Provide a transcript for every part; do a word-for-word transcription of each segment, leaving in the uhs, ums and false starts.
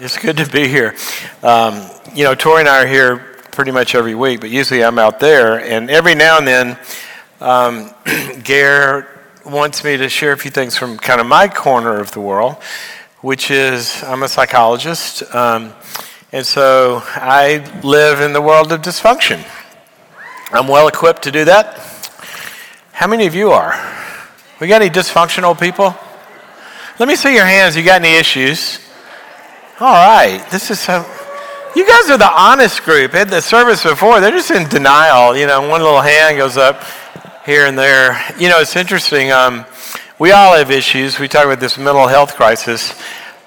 It's good to be here. Um, you know, Tori and I are here pretty much every week, but usually I'm out there. And every now and then, um, Gare wants me to share a few things from kind of my corner of the world, which is I'm a psychologist. Um, and so I live in the world of dysfunction. I'm well equipped to do that. How many of you are? We got any dysfunctional people? Let me see your hands. You got any issues? All right. This is so... You guys are the honest group. At the service before, they're just in denial. You know, one little hand goes up here and there. You know, it's interesting. Um, we all have issues. We talk about this mental health crisis.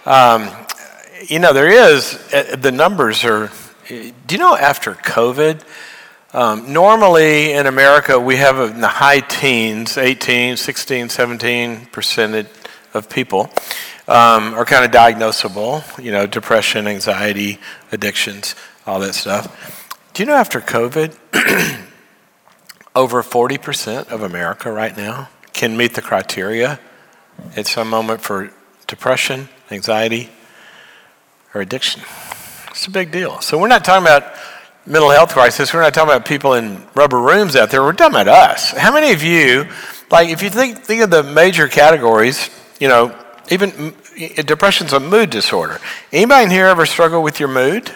Um, you know, there is, the numbers are, do you know after COVID, um, normally in America, we have in the high teens, eighteen, sixteen, seventeen percent of people. Um, are kind of diagnosable, you know, depression, anxiety, addictions, all that stuff. Do you know after COVID, over forty percent of America right now can meet the criteria at some moment for depression, anxiety, or addiction? It's a big deal. So we're not talking about mental health crisis. We're not talking about people in rubber rooms out there. We're talking about us. How many of you, like if you think, think of the major categories, you know, even depression's a mood disorder. Anybody in here ever struggle with your mood?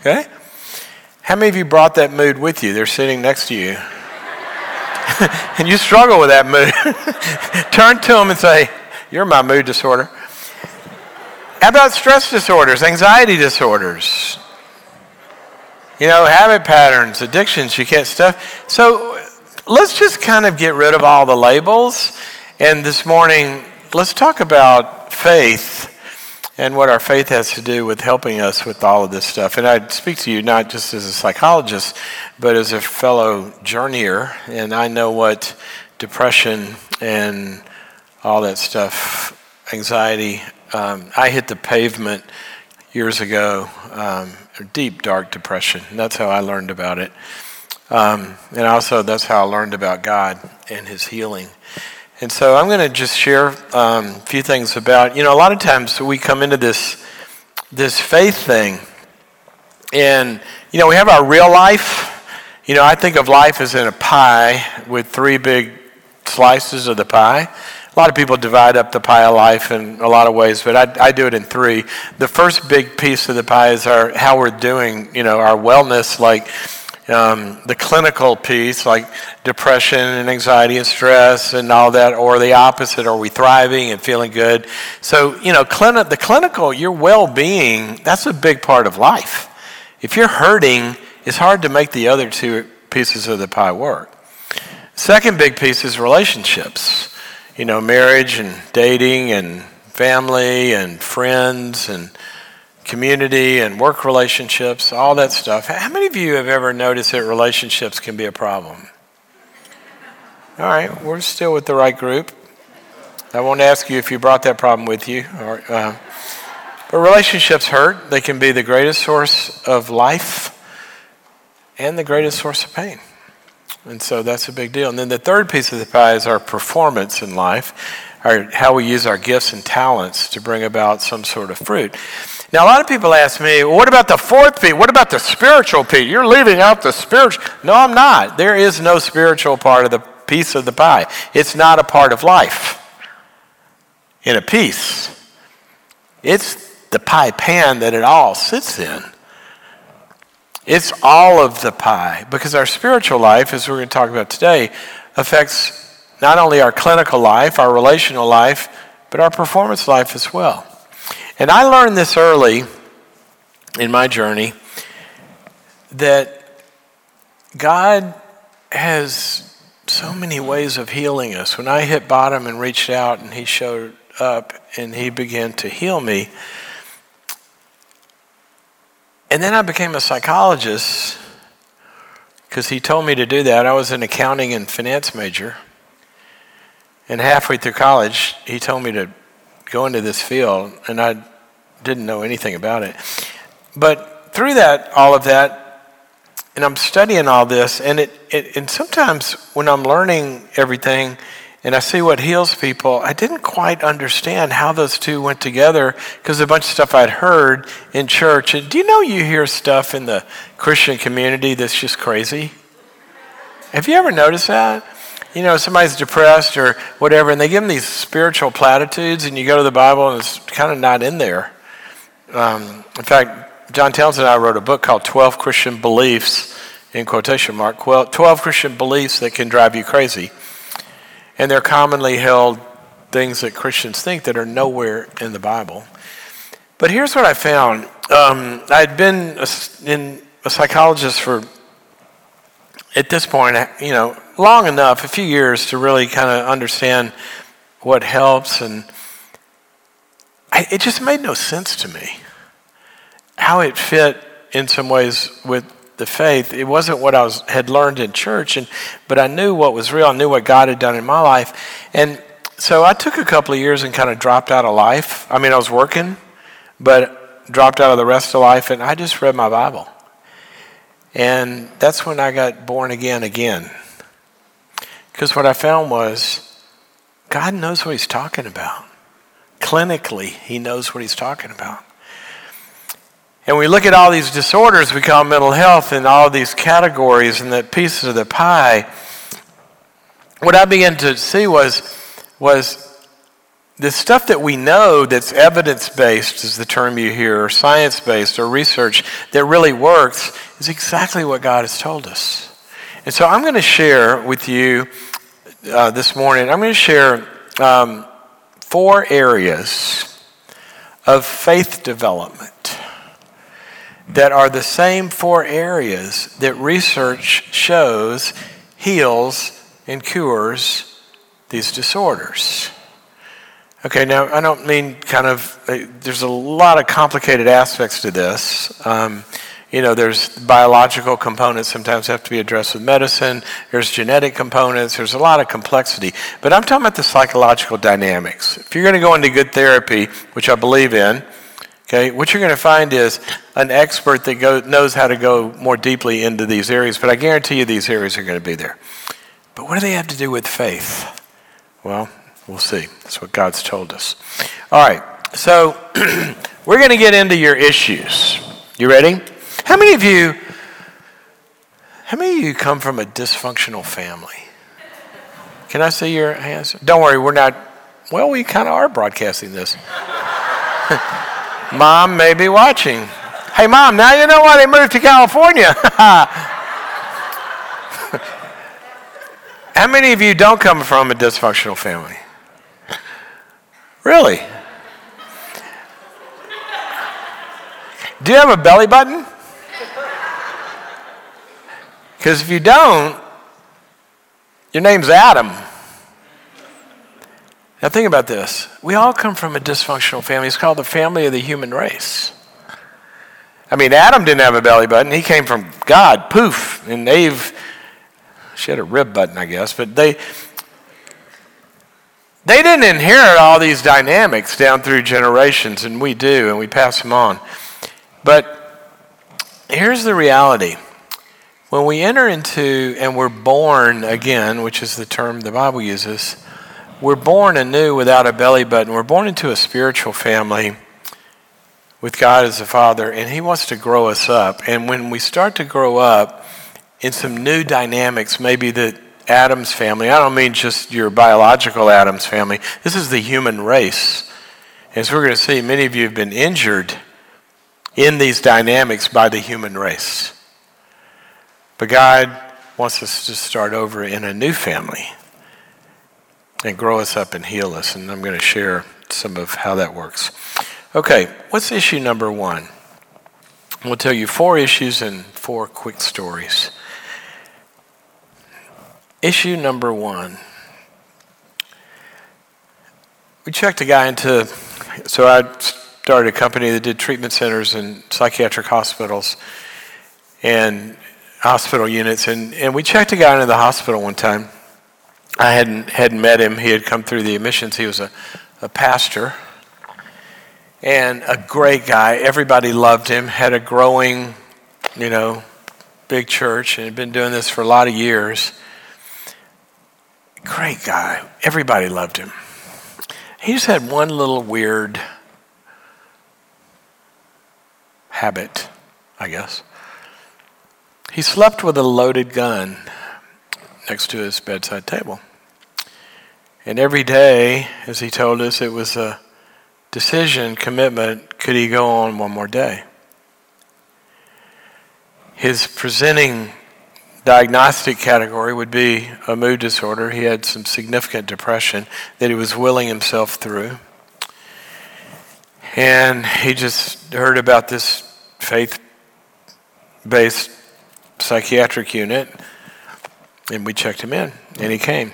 Okay. How many of you brought that mood with you? They're sitting next to you. And you struggle with that mood. Turn to them and say, you're my mood disorder. How about stress disorders, anxiety disorders? You know, habit patterns, addictions, you can't stuff. So let's just kind of get rid of all the labels. And this morning... let's talk about faith and what our faith has to do with helping us with all of this stuff. And I speak to you not just as a psychologist, but as a fellow journeyer. And I know what depression and all that stuff, anxiety. Um, I hit the pavement years ago, um, deep, dark depression. And that's how I learned about it. Um, and also that's how I learned about God and his healing. And so I'm going to just share um, a few things about, you know, a lot of times we come into this this faith thing and, you know, we have our real life. You know, I think of life as in a pie with three big slices of the pie. A lot of people divide up the pie of life in a lot of ways, but I, I do it in three. The first big piece of the pie is our how we're doing, you know, our wellness, like Um, the clinical piece, like depression and anxiety and stress and all that, or the opposite, are we thriving and feeling good? So, you know, clin- the clinical, your well-being, that's a big part of life. If you're hurting, it's hard to make the other two pieces of the pie work. Second big piece is relationships, you know, marriage and dating and family and friends and community and work relationships, all that stuff. How many of you have ever noticed that relationships can be a problem? All right, we're still with the right group. I won't ask you if you brought that problem with you. Or, uh, but relationships hurt. They can be the greatest source of life and the greatest source of pain. And so that's a big deal. And then the third piece of the pie is our performance in life, our, how we use our gifts and talents to bring about some sort of fruit. Now, a lot of people ask me, well, what about the fourth P? What about the spiritual P? You're leaving out the spiritual. No, I'm not. There is no spiritual part of the piece of the pie. It's not a part of life in a piece. It's the pie pan that it all sits in. It's all of the pie, because our spiritual life, as we're going to talk about today, affects not only our clinical life, our relational life, but our performance life as well. And I learned this early in my journey, that God has so many ways of healing us. When I hit bottom and reached out and he showed up and he began to heal me. And then I became a psychologist because he told me to do that. I was an accounting and finance major. And halfway through college, he told me to go into this field, and I didn't know anything about it. But through that, all of that, and I'm studying all this, and it, it and sometimes when I'm learning everything, and I see what heals people, I didn't quite understand how those two went together because a bunch of stuff I'd heard in church. And do you know you hear stuff in the Christian community that's just crazy? Have you ever noticed that? You know, somebody's depressed or whatever, and they give them these spiritual platitudes, and you go to the Bible, and it's kind of not in there. Um, in fact, John Townsend and I wrote a book called twelve Christian Beliefs, in quotation mark, twelve Christian Beliefs That Can Drive You Crazy. And they're commonly held things that Christians think that are nowhere in the Bible. But here's what I found. Um, I'd been a, in a psychologist for, at this point, you know, long enough, a few years, to really kind of understand what helps, and I, it just made no sense to me how it fit in some ways with the faith. It wasn't what I was, had learned in church, and but I knew what was real. I knew what God had done in my life, and so I took a couple of years and kind of dropped out of life. I mean, I was working, but dropped out of the rest of life, and I just read my Bible, and that's when I got born again again. Because what I found was, God knows what he's talking about. Clinically, he knows what he's talking about. And we look at all these disorders we call mental health and all these categories and the pieces of the pie. What I began to see was, was the stuff that we know that's evidence-based is the term you hear, or science-based, or research that really works is exactly what God has told us. And so I'm going to share with you uh, this morning, I'm going to share um, four areas of faith development that are the same four areas that research shows heals and cures these disorders. Okay, now I don't mean kind of, uh, there's a lot of complicated aspects to this. Um You know, there's biological components sometimes have to be addressed with medicine. There's genetic components. There's a lot of complexity. But I'm talking about the psychological dynamics. If you're going to go into good therapy, which I believe in, okay, what you're going to find is an expert that go, knows how to go more deeply into these areas. But I guarantee you these areas are going to be there. But what do they have to do with faith? Well, we'll see. That's what God's told us. All right, so we're going to get into your issues. You ready? How many of you, how many of you come from a dysfunctional family? Can I see your hands? Don't worry, we're not, well, we kind of are broadcasting this. Mom may be watching. Hey, Mom, now you know why they moved to California. How many of you don't come from a dysfunctional family? Really? Do you have a belly button? Because if you don't, your name's Adam. Now think about this. We all come from a dysfunctional family. It's called the family of the human race. I mean, Adam didn't have a belly button. He came from God, poof. And Eve, she had a rib button, I guess. But they, they didn't inherit all these dynamics down through generations, and we do, and we pass them on. But here's the reality. When we enter into and we're born again, which is the term the Bible uses, we're born anew without a belly button. We're born into a spiritual family with God as the Father, and he wants to grow us up. And when we start to grow up in some new dynamics, maybe the Adam's family, I don't mean just your biological Adam's family. This is the human race. As we're going to see, many of you have been injured in these dynamics by the human race. But God wants us to start over in a new family and grow us up and heal us. And I'm going to share some of how that works. Okay, what's issue number one? We'll tell you four issues and four quick stories. Issue number one. We checked a guy into, so I started a company that did treatment centers and psychiatric hospitals and hospital units, and, and we checked a guy into the hospital one time. I hadn't hadn't met him. He had come through the admissions. He was a, a pastor and a great guy. Everybody loved him, had a growing, you know, big church, and had been doing this for a lot of years. Great guy. Everybody loved him. He just had one little weird habit, I guess. He slept with a loaded gun next to his bedside table. And every day, as he told us, it was a decision, commitment, could he go on one more day? His presenting diagnostic category would be a mood disorder. He had some significant depression that he was willing himself through. And he just heard about this faith-based psychiatric unit, and we checked him in, and he came.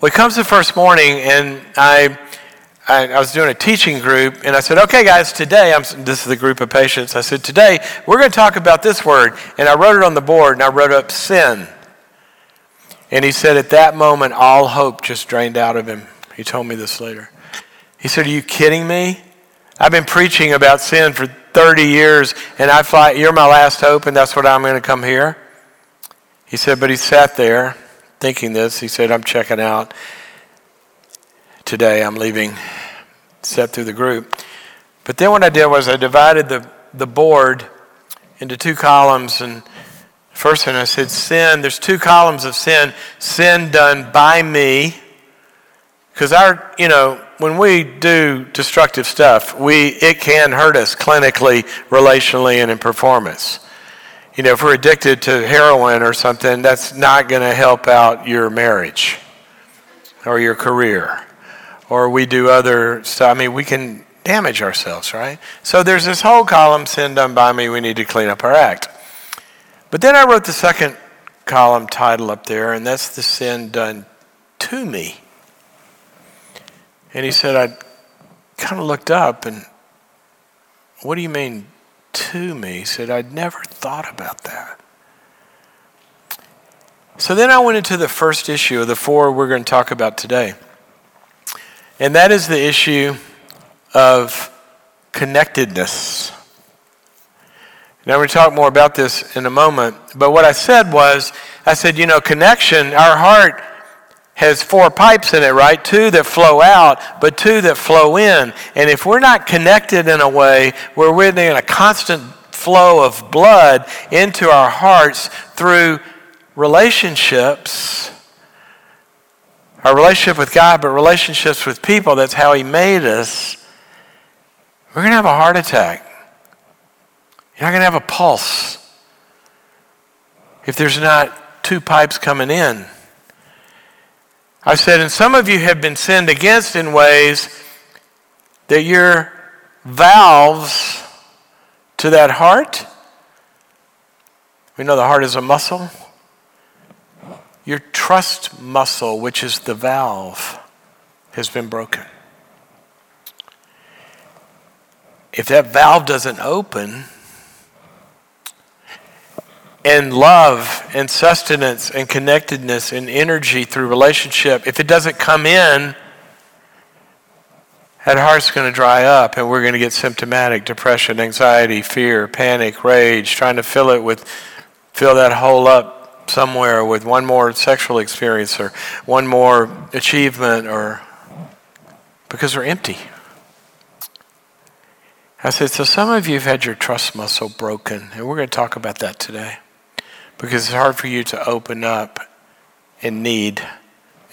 Well, he comes the first morning, and I, I, I was doing a teaching group, and I said, okay, guys, today, I'm, this is the group of patients, I said, today, we're going to talk about this word, and I wrote it on the board, and I wrote up sin. And he said, at that moment, all hope just drained out of him. He told me this later. He said, are you kidding me? I've been preaching about sin for thirty years, and I thought, you're my last hope, and that's what I'm going to come here. He said, but he sat there thinking this. He said, I'm checking out today. I'm leaving. Sat through the group. But then what I did was I divided the, the board into two columns. And first one I said, sin. There's two columns of sin. Sin done by me. Because our, you know, when we do destructive stuff, we it can hurt us clinically, relationally, and in performance. You know, if we're addicted to heroin or something, that's not going to help out your marriage or your career. Or we do other stuff. I mean, we can damage ourselves, right? So there's this whole column, sin done by me, we need to clean up our act. But then I wrote the second column title up there, and that's the sin done to me. And he said, I kind of looked up and, what do you mean to me? He said, I'd never thought about that. So then I went into the first issue of the four we're going to talk about today. And that is the issue of connectedness. Now we're going to talk more about this in a moment. But what I said was, I said, you know, connection, our heart has four pipes in it, right? Two that flow out, but two that flow in. And if we're not connected in a way where we're in a constant flow of blood into our hearts through relationships, our relationship with God, but relationships with people, that's how He made us, we're going to have a heart attack. You're not going to have a pulse if there's not two pipes coming in. I said, and some of you have been sinned against in ways that your valves to that heart, we know the heart is a muscle, your trust muscle, which is the valve, has been broken. If that valve doesn't open, and love and sustenance and connectedness and energy through relationship, if it doesn't come in, that heart's going to dry up and we're going to get symptomatic depression, anxiety, fear, panic, rage, trying to fill it with, fill that hole up somewhere with one more sexual experience or one more achievement, or because we're empty. I said, so some of you have had your trust muscle broken, and we're going to talk about that today. Because it's hard for you to open up and need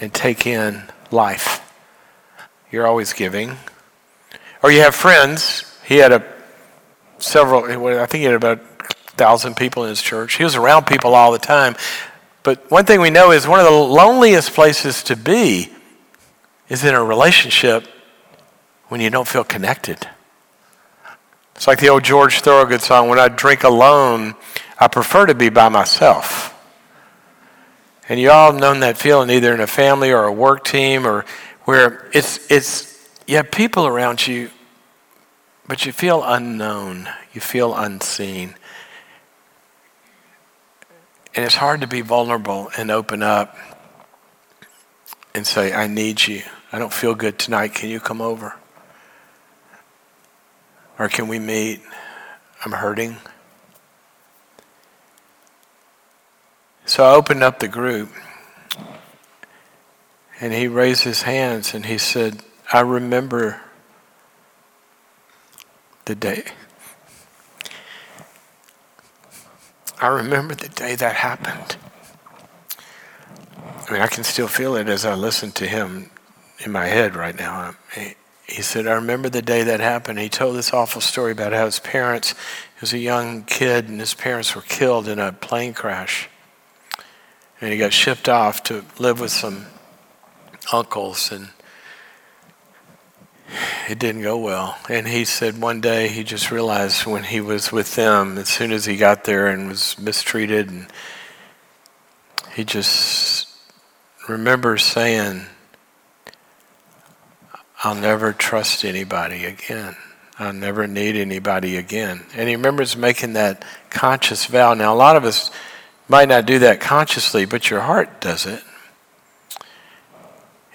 and take in life. You're always giving. Or you have friends. He had a several, I think he had about a thousand people in his church. He was around people all the time. But one thing we know is one of the loneliest places to be is in a relationship when you don't feel connected. It's like the old George Thorogood song, when I drink alone, I prefer to be by myself. And you all have known that feeling, either in a family or a work team, or where it's, it's you have people around you, but you feel unknown. You feel unseen. And it's hard to be vulnerable and open up and say, I need you. I don't feel good tonight. Can you come over? Or can we meet? I'm hurting. So I opened up the group And he raised his hands and he said, I remember the day. I remember the day that happened. I mean, I can still feel it as I listen to him in my head right now. He, he said, I remember the day that happened. He told this awful story about how his parents, he was a young kid, and his parents were killed in a plane crash. And he got shipped off to live with some uncles, and it didn't go well. And he said one day he just realized when he was with them, as soon as he got there and was mistreated, and he just remembers saying, I'll never trust anybody again. I'll never need anybody again. And he remembers making that conscious vow. Now, a lot of us might not do that consciously, but your heart does it.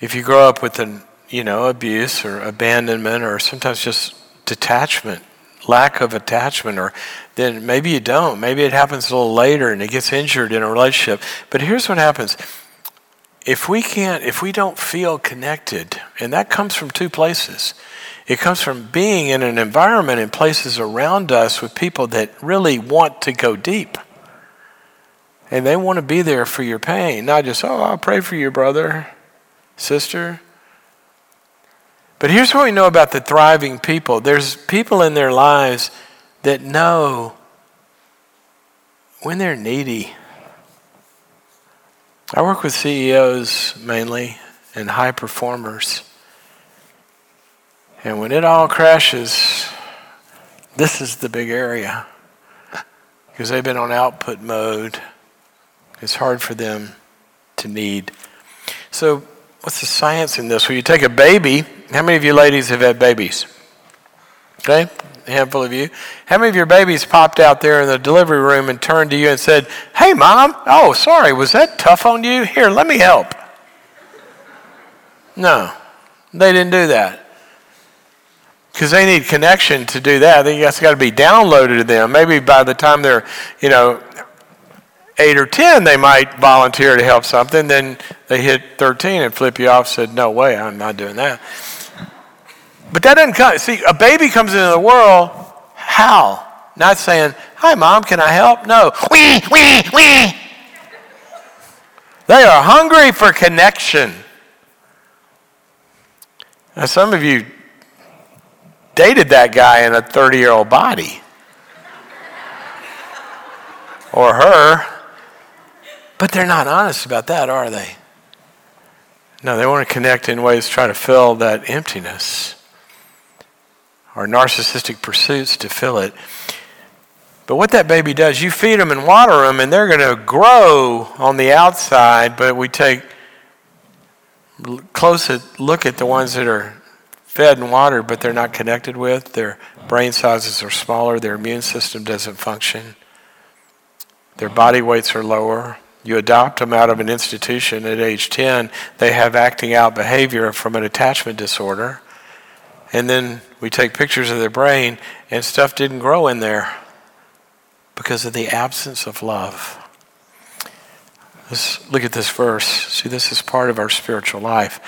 If you grow up with an, you know, abuse or abandonment, or sometimes just detachment, lack of attachment, or then maybe you don't. Maybe it happens a little later and it gets injured in a relationship. But here's what happens. If we can't, if we don't feel connected, and that comes from two places. It comes from being in an environment and places around us with people that really want to go deep. And they want to be there for your pain. Not just, oh, I'll pray for you, brother, sister. But here's what we know about the thriving people. There's people in their lives that know when they're needy. I work with C E Os mainly and high performers. And when it all crashes, this is the big area. Because they've been on output mode. It's hard for them to need. So what's the science in this? Well, you take a baby. How many of you ladies have had babies? Okay, a handful of you. How many of your babies popped out there in the delivery room and turned to you and said, hey, Mom, oh, sorry, was that tough on you? Here, let me help. No, they didn't do that. Because they need connection to do that. That's got to be downloaded to them. Maybe by the time they're, you know, eight or ten, they might volunteer to help something. Then they hit thirteen and flip you off, said, no way, I'm not doing that. But that doesn't come. See, a baby comes into the world, how? Not saying, hi, Mom, can I help? No. Wee, wee, wee. They are hungry for connection. Now, some of you dated that guy in a thirty-year-old body. Or her. But they're not honest about that, are they? No, they want to connect in ways to try to fill that emptiness. Or narcissistic pursuits to fill it. But what that baby does, you feed them and water them, and they're going to grow on the outside, but we take a closer look at the ones that are fed and watered, but they're not connected with. Their brain sizes are smaller. Their immune system doesn't function. Their body weights are lower. You adopt them out of an institution at age ten. They have acting out behavior from an attachment disorder. And then we take pictures of their brain, and stuff didn't grow in there because of the absence of love. Let's look at this verse. See, this is part of our spiritual life.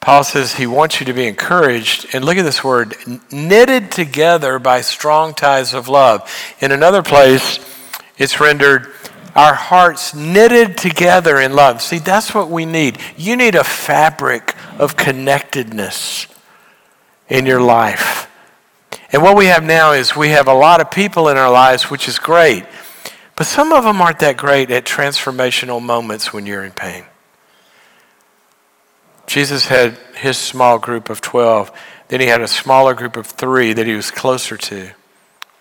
Paul says he wants you to be encouraged. And look at this word, knitted together by strong ties of love. In another place, it's rendered, our hearts knitted together in love. See, that's what we need. You need a fabric of connectedness in your life. And what we have now is we have a lot of people in our lives, which is great. But some of them aren't that great at transformational moments when you're in pain. Jesus had his small group of twelve. Then he had a smaller group of three that he was closer to.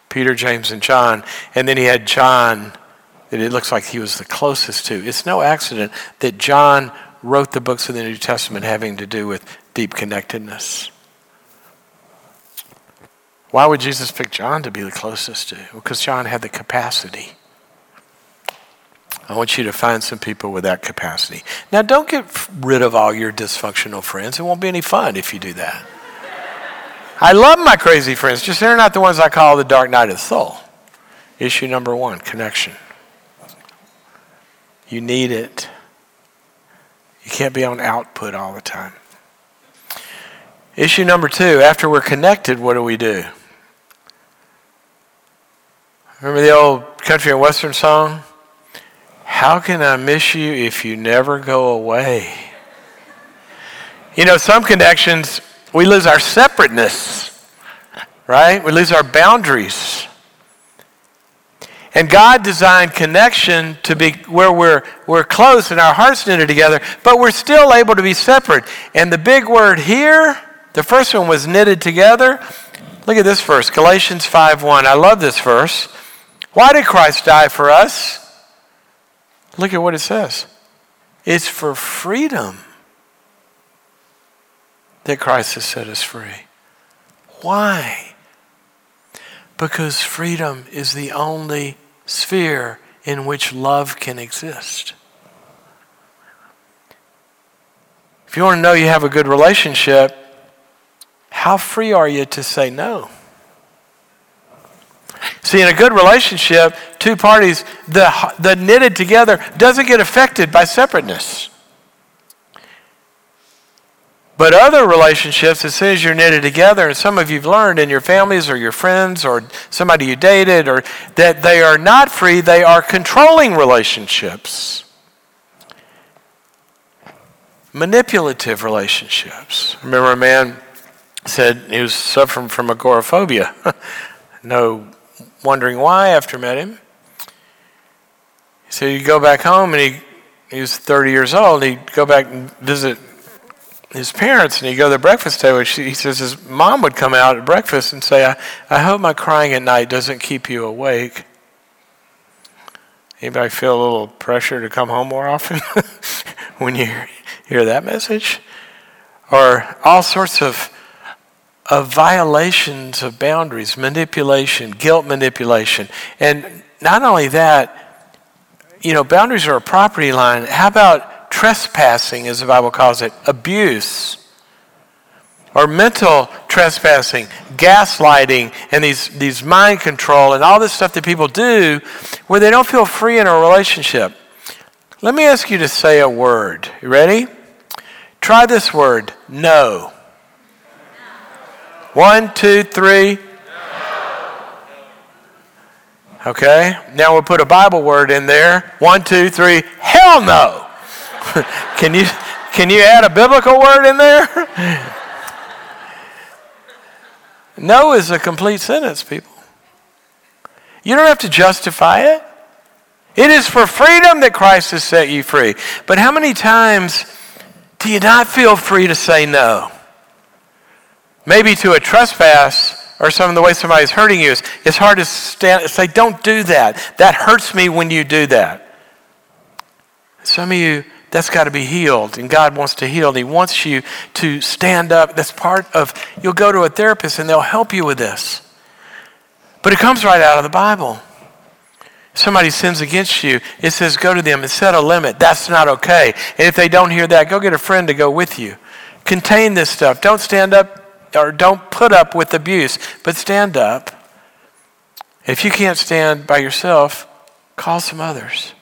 Peter, James, and John. And then he had John that it looks like he was the closest to. It's no accident that John wrote the books of the New Testament having to do with deep connectedness. Why would Jesus pick John to be the closest to? Because John had the capacity. I want you to find some people with that capacity. Now, don't get rid of all your dysfunctional friends. It won't be any fun if you do that. I love my crazy friends, just they're not the ones I call the dark night of the soul. Issue number one, connection. You need it. You can't be on output all the time. Issue number two, after we're connected, what do we do? Remember the old country and western song? How can I miss you if you never go away? You know, some connections, we lose our separateness, right? We lose our boundaries. And God designed connection to be where we're we're close and our hearts knitted together, but we're still able to be separate. And the big word here, the first one was knitted together. Look at this verse, Galatians five one. I love this verse. Why did Christ die for us? Look at what it says. It's for freedom that Christ has set us free. Why? Because freedom is the only sphere in which love can exist. If you want to know you have a good relationship, how free are you to say no? See, in a good relationship, two parties, the, the knitted together doesn't get affected by separateness. But other relationships, as soon as you're knitted together, and some of you've learned in your families or your friends or somebody you dated, or that they are not free, they are controlling relationships. Manipulative relationships. I remember a man said he was suffering from agoraphobia. No wondering why after I met him. So he'd go back home, and he, he was thirty years old. He'd go back and visit his parents, and he'd go to the breakfast table. She, he says his mom would come out at breakfast and say, I, I hope my crying at night doesn't keep you awake. Anybody feel a little pressure to come home more often when you hear that message? Or all sorts of, of violations of boundaries, manipulation, guilt manipulation. And not only that, you know, boundaries are a property line. How about trespassing, as the Bible calls it, abuse, or mental trespassing, gaslighting, and these, these mind control and all this stuff that people do where they don't feel free in a relationship. Let me ask you to say a word. You ready? Try this word, no. One, two, three. Okay, now we'll put a Bible word in there. One, two, three, hell no. Can you can you add a biblical word in there? No is a complete sentence, people. You don't have to justify it. It is for freedom that Christ has set you free. But how many times do you not feel free to say no? Maybe to a trespass or some of the way somebody's hurting you. It's hard to stand, say, don't do that. That hurts me when you do that. Some of you, that's got to be healed, and God wants to heal. He wants you to stand up. That's part of, you'll go to a therapist, and they'll help you with this. But it comes right out of the Bible. Somebody sins against you. It says go to them and set a limit. That's not okay. And if they don't hear that, go get a friend to go with you. Contain this stuff. Don't stand up or don't put up with abuse, but stand up. If you can't stand by yourself, call some others.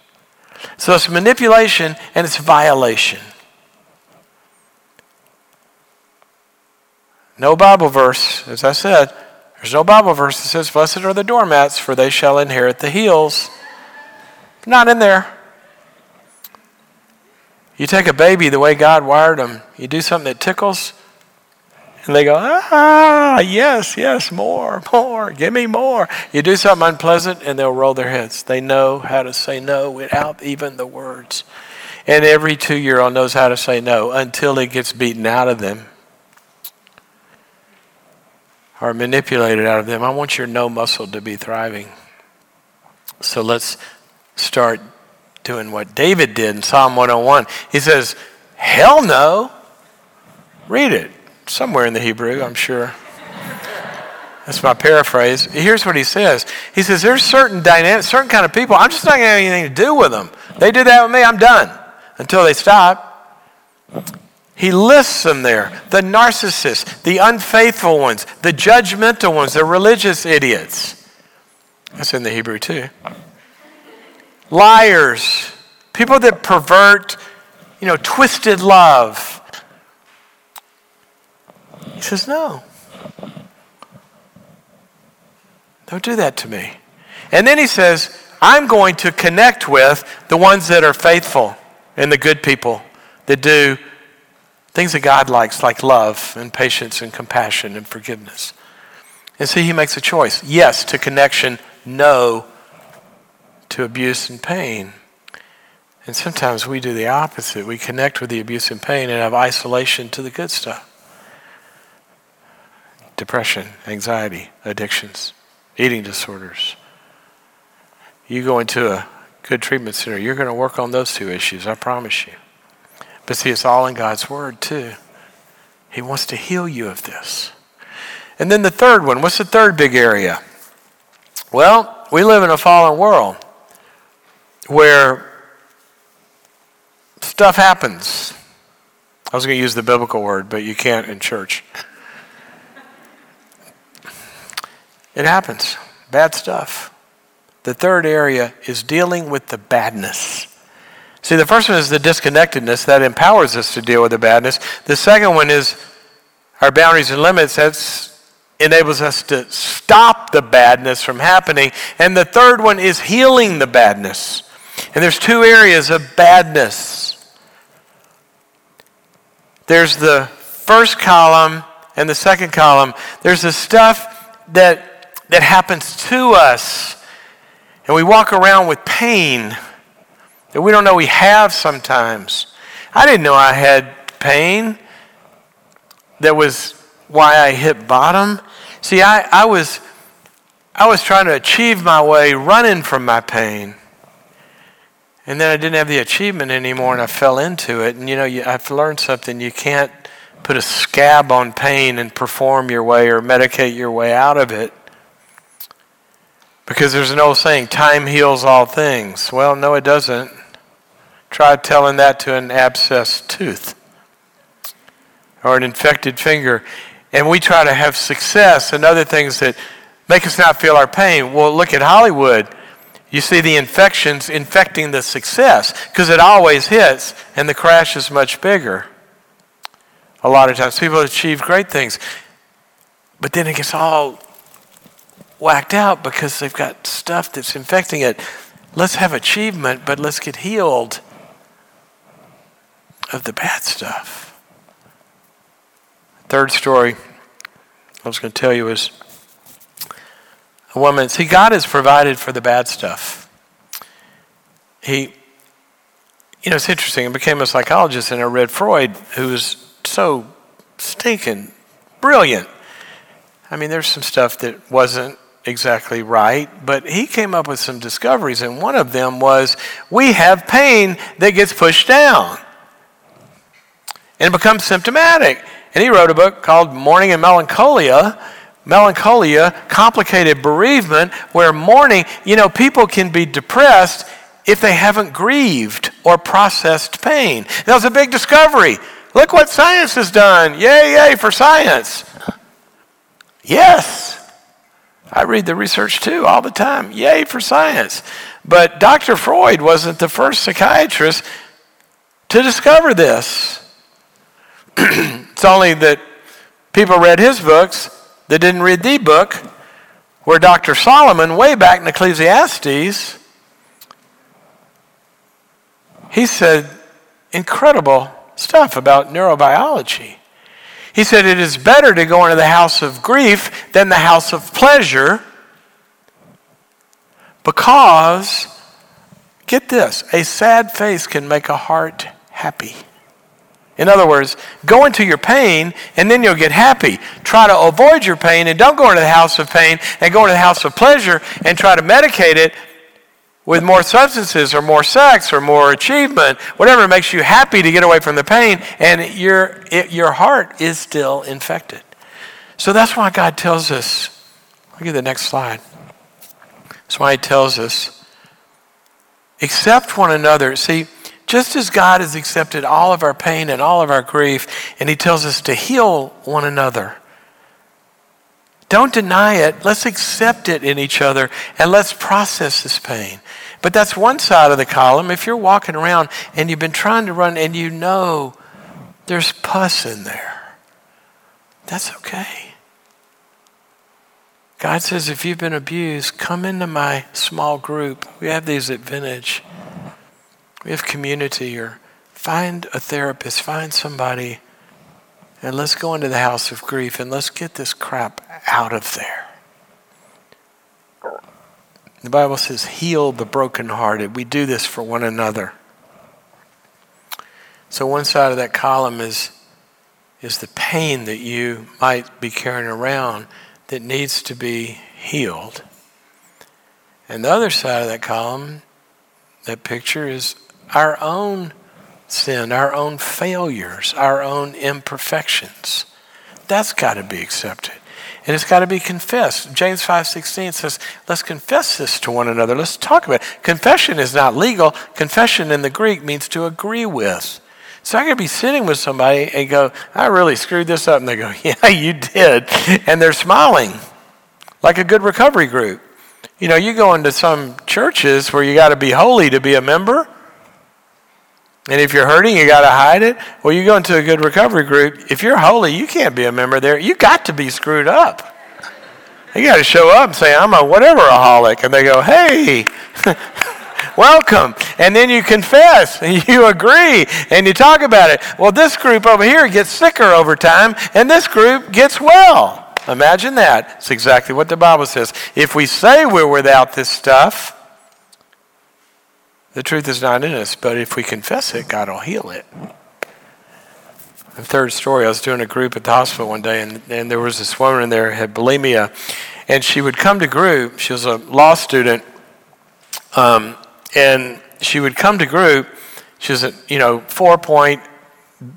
So it's manipulation and it's violation. No Bible verse, as I said, there's no Bible verse that says, blessed are the doormats, for they shall inherit the hills. Not in there. You take a baby the way God wired them, you do something that tickles, and they go, ah, yes, yes, more, more, give me more. You do something unpleasant, and they'll roll their heads. They know how to say no without even the words. And every two-year-old knows how to say no until it gets beaten out of them or manipulated out of them. I want your no muscle to be thriving. So let's start doing what David did in Psalm one oh one. He says, hell no. Read it. Somewhere in the Hebrew, I'm sure. That's my paraphrase. Here's what he says. He says, there's certain dynamic, certain kind of people, I'm just not going to have anything to do with them. They do that with me, I'm done. Until they stop. He lists them there. The narcissists, the unfaithful ones, the judgmental ones, the religious idiots. That's in the Hebrew too. Liars. People that pervert you know, twisted love. He says, no. Don't do that to me. And then he says, I'm going to connect with the ones that are faithful and the good people that do things that God likes, like love and patience and compassion and forgiveness. And see, he makes a choice. Yes to connection, no to abuse and pain. And sometimes we do the opposite. We connect with the abuse and pain and have isolation to the good stuff. Depression, anxiety, addictions, eating disorders. You go into a good treatment center, you're going to work on those two issues, I promise you. But see, it's all in God's word too. He wants to heal you of this. And then the third one, what's the third big area? Well, we live in a fallen world where stuff happens. I was going to use the biblical word, but you can't in church. It happens. Bad stuff. The third area is dealing with the badness. See, the first one is the disconnectedness. That empowers us to deal with the badness. The second one is our boundaries and limits. That enables us to stop the badness from happening. And the third one is healing the badness. And there's two areas of badness. There's the first column and the second column. There's the stuff that that happens to us. And we walk around with pain that we don't know we have sometimes. I didn't know I had pain. That was why I hit bottom. See, I, I was I was trying to achieve my way, running from my pain. And then I didn't have the achievement anymore, and I fell into it. And you know, you, I've learned something. You can't put a scab on pain and perform your way or medicate your way out of it. Because there's an old saying, time heals all things. Well, no, it doesn't. Try telling that to an abscessed tooth or an infected finger. And we try to have success and other things that make us not feel our pain. Well, look at Hollywood. You see the infections infecting the success because it always hits and the crash is much bigger. A lot of times people achieve great things, but then it gets all whacked out because they've got stuff that's infecting it. Let's have achievement, but let's get healed of the bad stuff. Third story I was going to tell you is a woman. See, God has provided for the bad stuff. He, you know, it's interesting. I became a psychologist and I read Freud, who was so stinking brilliant. I mean, there's some stuff that wasn't exactly right, but he came up with some discoveries, and one of them was we have pain that gets pushed down and it becomes symptomatic. And he wrote a book called Mourning and Melancholia, Melancholia, Complicated Bereavement, where mourning, you know, people can be depressed if they haven't grieved or processed pain. That was a big discovery. Look what science has done. Yay, yay for science. Yes, I read the research too all the time. Yay for science. But Doctor Freud wasn't the first psychiatrist to discover this. It's only that people read his books that didn't read the book where Doctor Solomon, way back in Ecclesiastes, he said incredible stuff about neurobiology. He said, it is better to go into the house of grief than the house of pleasure because, get this, a sad face can make a heart happy. In other words, go into your pain and then you'll get happy. Try to avoid your pain and don't go into the house of pain and go into the house of pleasure and try to medicate it with more substances or more sex or more achievement, whatever makes you happy to get away from the pain, and your it, your heart is still infected. So that's why God tells us, I'll give you the next slide. That's why he tells us, accept one another. See, just as God has accepted all of our pain and all of our grief, and he tells us to heal one another, Don't deny it. Let's accept it in each other, and let's process this pain. But that's one side of the column. If you're walking around and you've been trying to run and you know there's pus in there, that's okay. God says, if you've been abused, come into my small group. We have these at Vintage. We have community, or find a therapist, find somebody, and let's go into the house of grief and let's get this crap out of there. The Bible says, heal the brokenhearted. We do this for one another. So one side of that column is, is the pain that you might be carrying around that needs to be healed. And the other side of that column, that picture, is our own sin, our own failures, our own imperfections. That's got to be accepted. And it's got to be confessed. James five sixteen says, let's confess this to one another. Let's talk about it. Confession is not legal. Confession in the Greek means to agree with. So I could be sitting with somebody and go, I really screwed this up. And they go, yeah, you did. And they're smiling like a good recovery group. You know, you go into some churches where you got to be holy to be a member. And if you're hurting, you got to hide it. Well, you go into a good recovery group. If you're holy, you can't be a member there. You got to be screwed up. You got to show up and say, I'm a whatever-aholic. And they go, hey, welcome. And then you confess and you agree and you talk about it. Well, this group over here gets sicker over time and this group gets well. Imagine that. It's exactly what the Bible says. If we say we're without this stuff, the truth is not in us, but if we confess it, God will heal it. The third story, I was doing a group at the hospital one day, and, and there was this woman in there who had bulimia, and she would come to group. She was a law student, um, and she would come to group. She was a, you know, four-point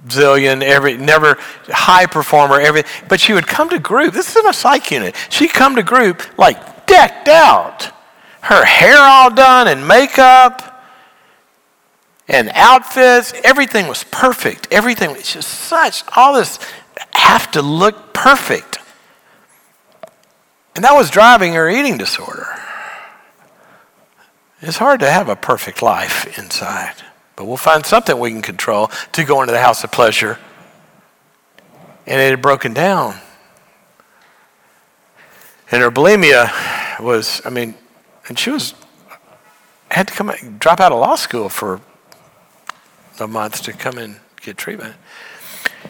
zillion, every, never high performer, everything. But she would come to group. This isn't a psych unit. She'd come to group like decked out, her hair all done and makeup, and outfits, everything was perfect. Everything was just such, all this have to look perfect. And that was driving her eating disorder. It's hard to have a perfect life inside, but we'll find something we can control to go into the house of pleasure. And it had broken down. And her bulimia was, I mean, and she was, had to come out, drop out of law school for a month to come and get treatment.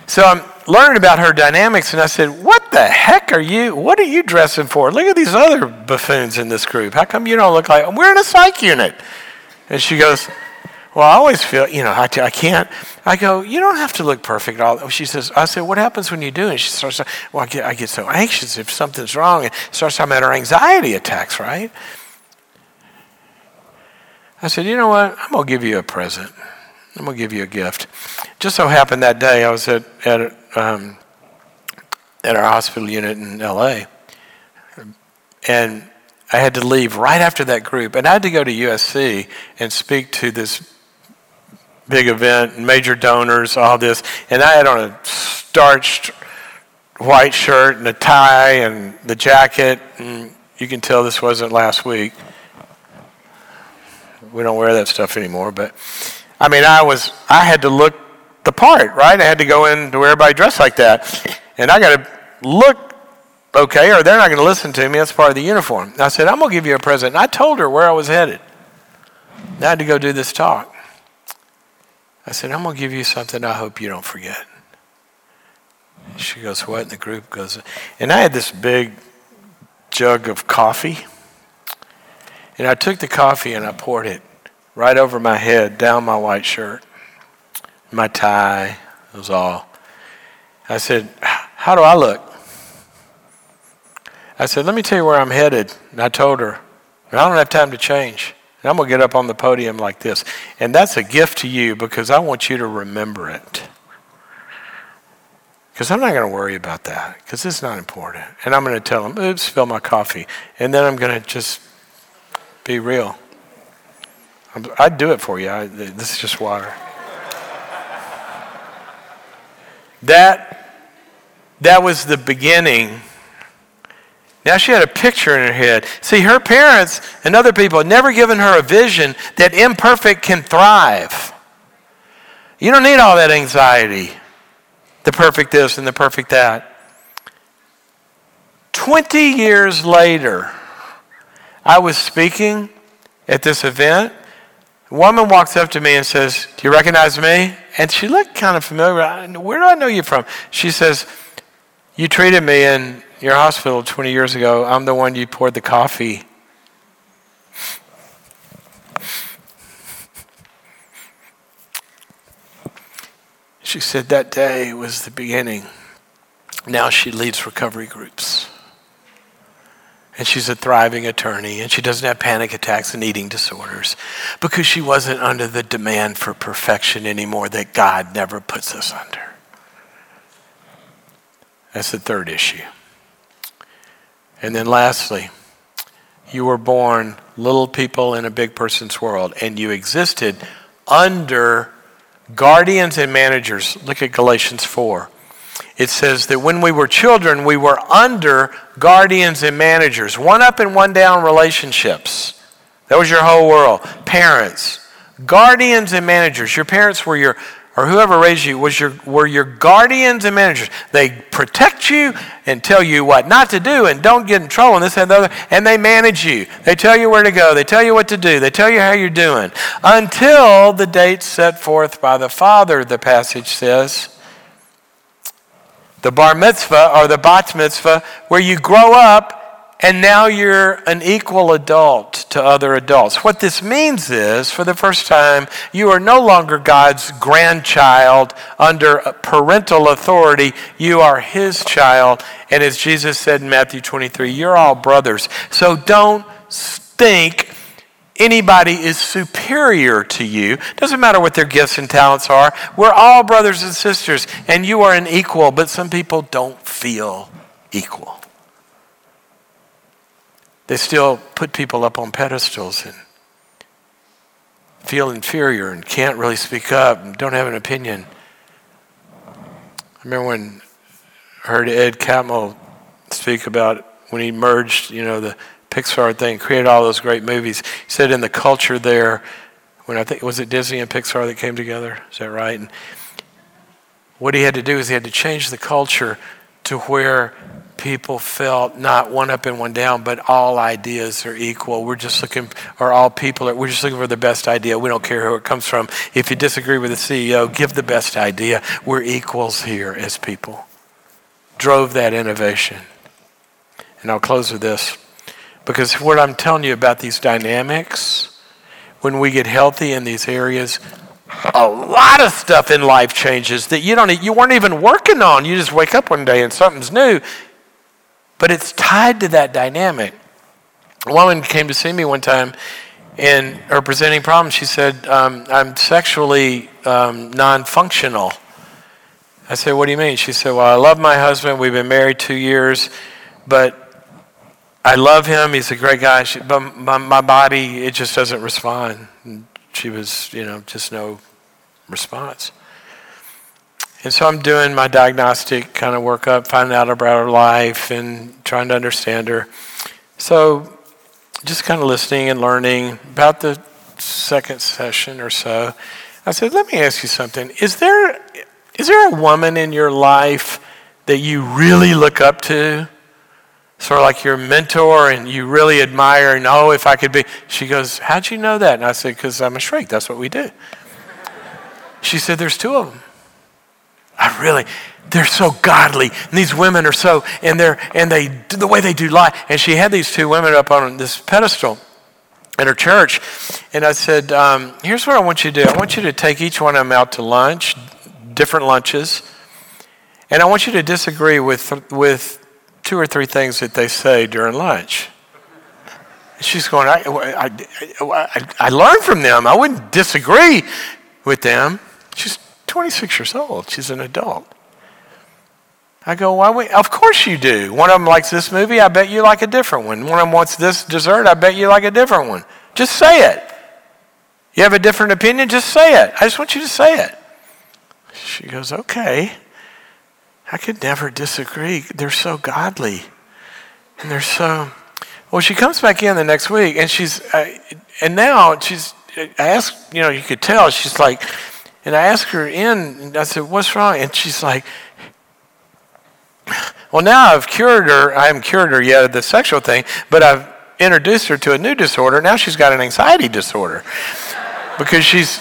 So I'm learning about her dynamics, and I said, what the heck are you, what are you dressing for? Look at these other buffoons in this group. How come you don't look like, we're in a psych unit. And she goes, well, I always feel, you know, I, I can't. I go, you don't have to look perfect at all. She says, I said, what happens when you do? And she starts, well, I get, I get so anxious if something's wrong. And starts talking about her anxiety attacks, right? I said, you know what, I'm going to give you a present. I'm going to give you a gift. Just so happened that day I was at at, um, at our hospital unit in L A And I had to leave right after that group. And I had to go to U S C and speak to this big event, major donors, all this. And I had on a starched white shirt and a tie and the jacket. And you can tell this wasn't last week. We don't wear that stuff anymore, but I mean, I was, I had to look the part, right? I had to go in to where everybody dressed like that. And I got to look okay, or they're not going to listen to me. That's part of the uniform. And I said, I'm going to give you a present. And I told her where I was headed. And I had to go do this talk. I said, I'm going to give you something I hope you don't forget. She goes, what? And the group goes, and I had this big jug of coffee. And I took the coffee and I poured it right over my head, down my white shirt, my tie, it was all. I said, how do I look? I said, let me tell you where I'm headed. And I told her, I don't have time to change. And I'm going to get up on the podium like this. And that's a gift to you because I want you to remember it. Because I'm not going to worry about that because it's not important. And I'm going to tell them, oops, spill my coffee. And then I'm going to just be real. I'd do it for you. I, this is just water. that, that was the beginning Now she had a picture in her head. See, her parents and other people had never given her a vision that imperfect can thrive. You don't need all that anxiety. The perfect this and the perfect that. Twenty years later, I was speaking at this event. A woman walks up to me and says, "Do you recognize me?" And she looked kind of familiar. "Where do I know you from?" She says, "You treated me in your hospital twenty years ago. I'm the one you poured the coffee." She said that day was the beginning. Now she leads recovery groups. And she's a thriving attorney, and she doesn't have panic attacks and eating disorders because she wasn't under the demand for perfection anymore that God never puts us under. That's the third issue. And then lastly, you were born little people in a big person's world, and you existed under guardians and managers. Look at Galatians four. It says that when we were children, we were under guardians and managers. One up and one down relationships. That was your whole world. Parents, guardians and managers. Your parents were your, or whoever raised you was your, were your guardians and managers. They protect you and tell you what not to do and don't get in trouble and this and the other. And they manage you. They tell you where to go. They tell you what to do. They tell you how you're doing. Until the date set forth by the Father, the passage says. The bar mitzvah or the bat mitzvah where you grow up and now you're an equal adult to other adults. What this means is, for the first time, you are no longer God's grandchild under parental authority. You are his child. And as Jesus said in Matthew twenty-three, you're all brothers. So don't think anybody is superior to you. Doesn't matter what their gifts and talents are. We're all brothers and sisters, and you are an equal, but some people don't feel equal. They still put people up on pedestals and feel inferior and can't really speak up and don't have an opinion. I remember when I heard Ed Catmull speak about when he merged, you know, the Pixar thing, created all those great movies. He said in the culture there, when I think, was it Disney and Pixar that came together? Is that right? And what he had to do is he had to change the culture to where people felt not one up and one down, but all ideas are equal. We're just looking, or all people are, we're just looking for the best idea. We don't care who it comes from. If you disagree with the C E O, give the best idea. We're equals here as people. Drove that innovation. And I'll close with this. Because what I'm telling you about these dynamics, when we get healthy in these areas, a lot of stuff in life changes that you don't, you weren't even working on. You just wake up one day and something's new. But it's tied to that dynamic. A woman came to see me one time and her presenting problem, she said, um, I'm sexually um, non-functional. I said, what do you mean? She said, well, I love my husband. We've been married two years, but I love him. He's a great guy. She, but my, my body, it just doesn't respond. And she was, you know, just no response. And so I'm doing my diagnostic kind of workup, finding out about her life and trying to understand her. So just kind of listening and learning. About the second session or so, I said, let me ask you something. Is there, is there a woman in your life that you really look up to? Sort of like your mentor and you really admire and, oh, if I could be. She goes, how'd you know that? And I said, because I'm a shrink. That's what we do. She said, there's two of them. I really, they're so godly. And these women are so, and they're, and they, the way they do life. And she had these two women up on this pedestal at her church. And I said, um, here's what I want you to do. I want you to take each one of them out to lunch, different lunches. And I want you to disagree with, with, two or three things that they say during lunch. She's going, I, I, I, I learned from them. I wouldn't disagree with them. She's twenty-six years old. She's an adult. I go, why we, of course you do. One of them likes this movie. I bet you like a different one. One of them wants this dessert. I bet you like a different one. Just say it. You have a different opinion? Just say it. I just want you to say it. She goes, okay. I could never disagree. They're so godly. And they're so... Well, she comes back in the next week, and she's... I, and now she's... I asked, you know, you could tell, she's like... And I asked her in, and I said, what's wrong? And she's like... Well, now I've cured her. I haven't cured her yet of the sexual thing, but I've introduced her to a new disorder. Now she's got an anxiety disorder because she's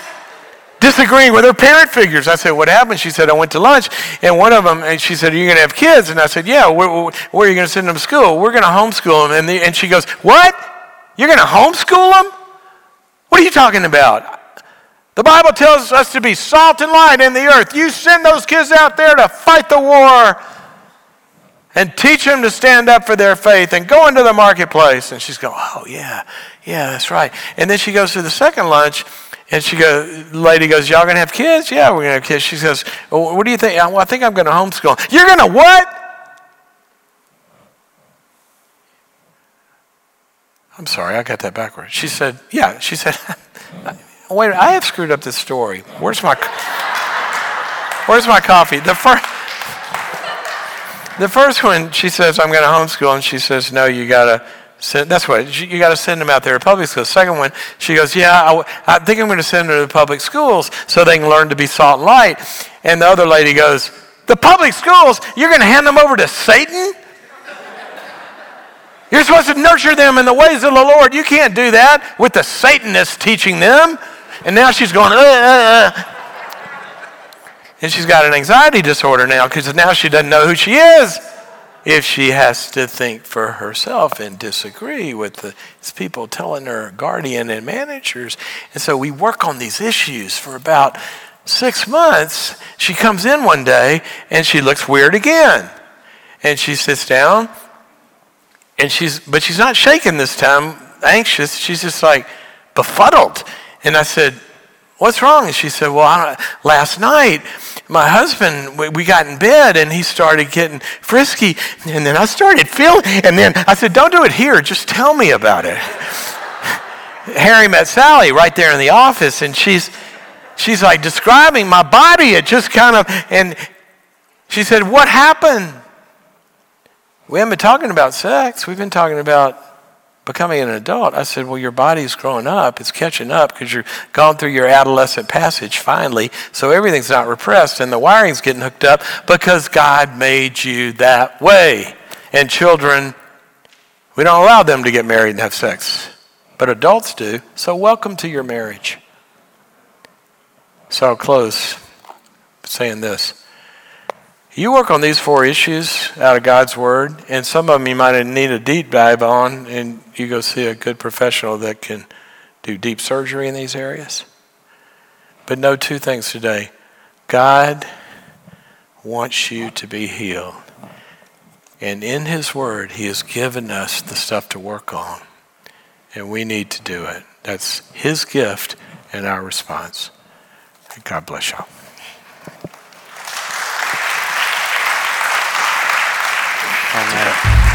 disagreeing with her parent figures. I said, what happened? She said, I went to lunch, and one of them, and she said, are you going to have kids? And I said, yeah, where, where are you going to send them to school? We're going to homeschool them. And, the, and she goes, what? You're going to homeschool them? What are you talking about? The Bible tells us to be salt and light in the earth. You send those kids out there to fight the war and teach them to stand up for their faith and go into the marketplace. And she's going, oh, yeah, yeah, that's right. And then she goes to the second lunch, and she goes, lady goes, y'all going to have kids? Yeah, we're going to have kids. She says, well, what do you think? Well, I think I'm going to homeschool. You're going to what? I'm sorry, I got that backwards. She said, yeah, she said, wait, I have screwed up this story. Where's my, where's my coffee? The first... The first one, she says, I'm going to homeschool, and she says, no, you got to send, that's what, you got to send them out there to public school. The second one, she goes, yeah, I, w- I think I'm going to send them to the public schools so they can learn to be salt and light. And the other lady goes, the public schools, you're going to hand them over to Satan? You're supposed to nurture them in the ways of the Lord. You can't do that with the Satanists teaching them. And now she's going, uh, uh, uh. And she's got an anxiety disorder now because now she doesn't know who she is if she has to think for herself and disagree with the people telling her guardian and managers. And so we work on these issues for about six months. She comes in one day and she looks weird again. And she sits down, and she's but she's not shaking this time, anxious. She's just like befuddled. And I said, what's wrong? And she said, well, I don't, last night, my husband, we, we got in bed, and he started getting frisky, and then I started feeling, and then I said, don't do it here, just tell me about it. Harry met Sally right there in the office, and she's she's like describing my body. It just kind of, and she said, what happened? We haven't been talking about sex. We've been talking about becoming an adult. I said, well, your body's growing up. It's catching up because you're gone through your adolescent passage finally. So everything's not repressed and the wiring's getting hooked up because God made you that way. And children, we don't allow them to get married and have sex. But adults do. So welcome to your marriage. So I'll close saying this. You work on these four issues out of God's Word, and some of them you might need a deep dive on, and you go see a good professional that can do deep surgery in these areas. But know two things today. God wants you to be healed. And in His Word, He has given us the stuff to work on, and we need to do it. That's His gift and our response. And God bless y'all. Amen.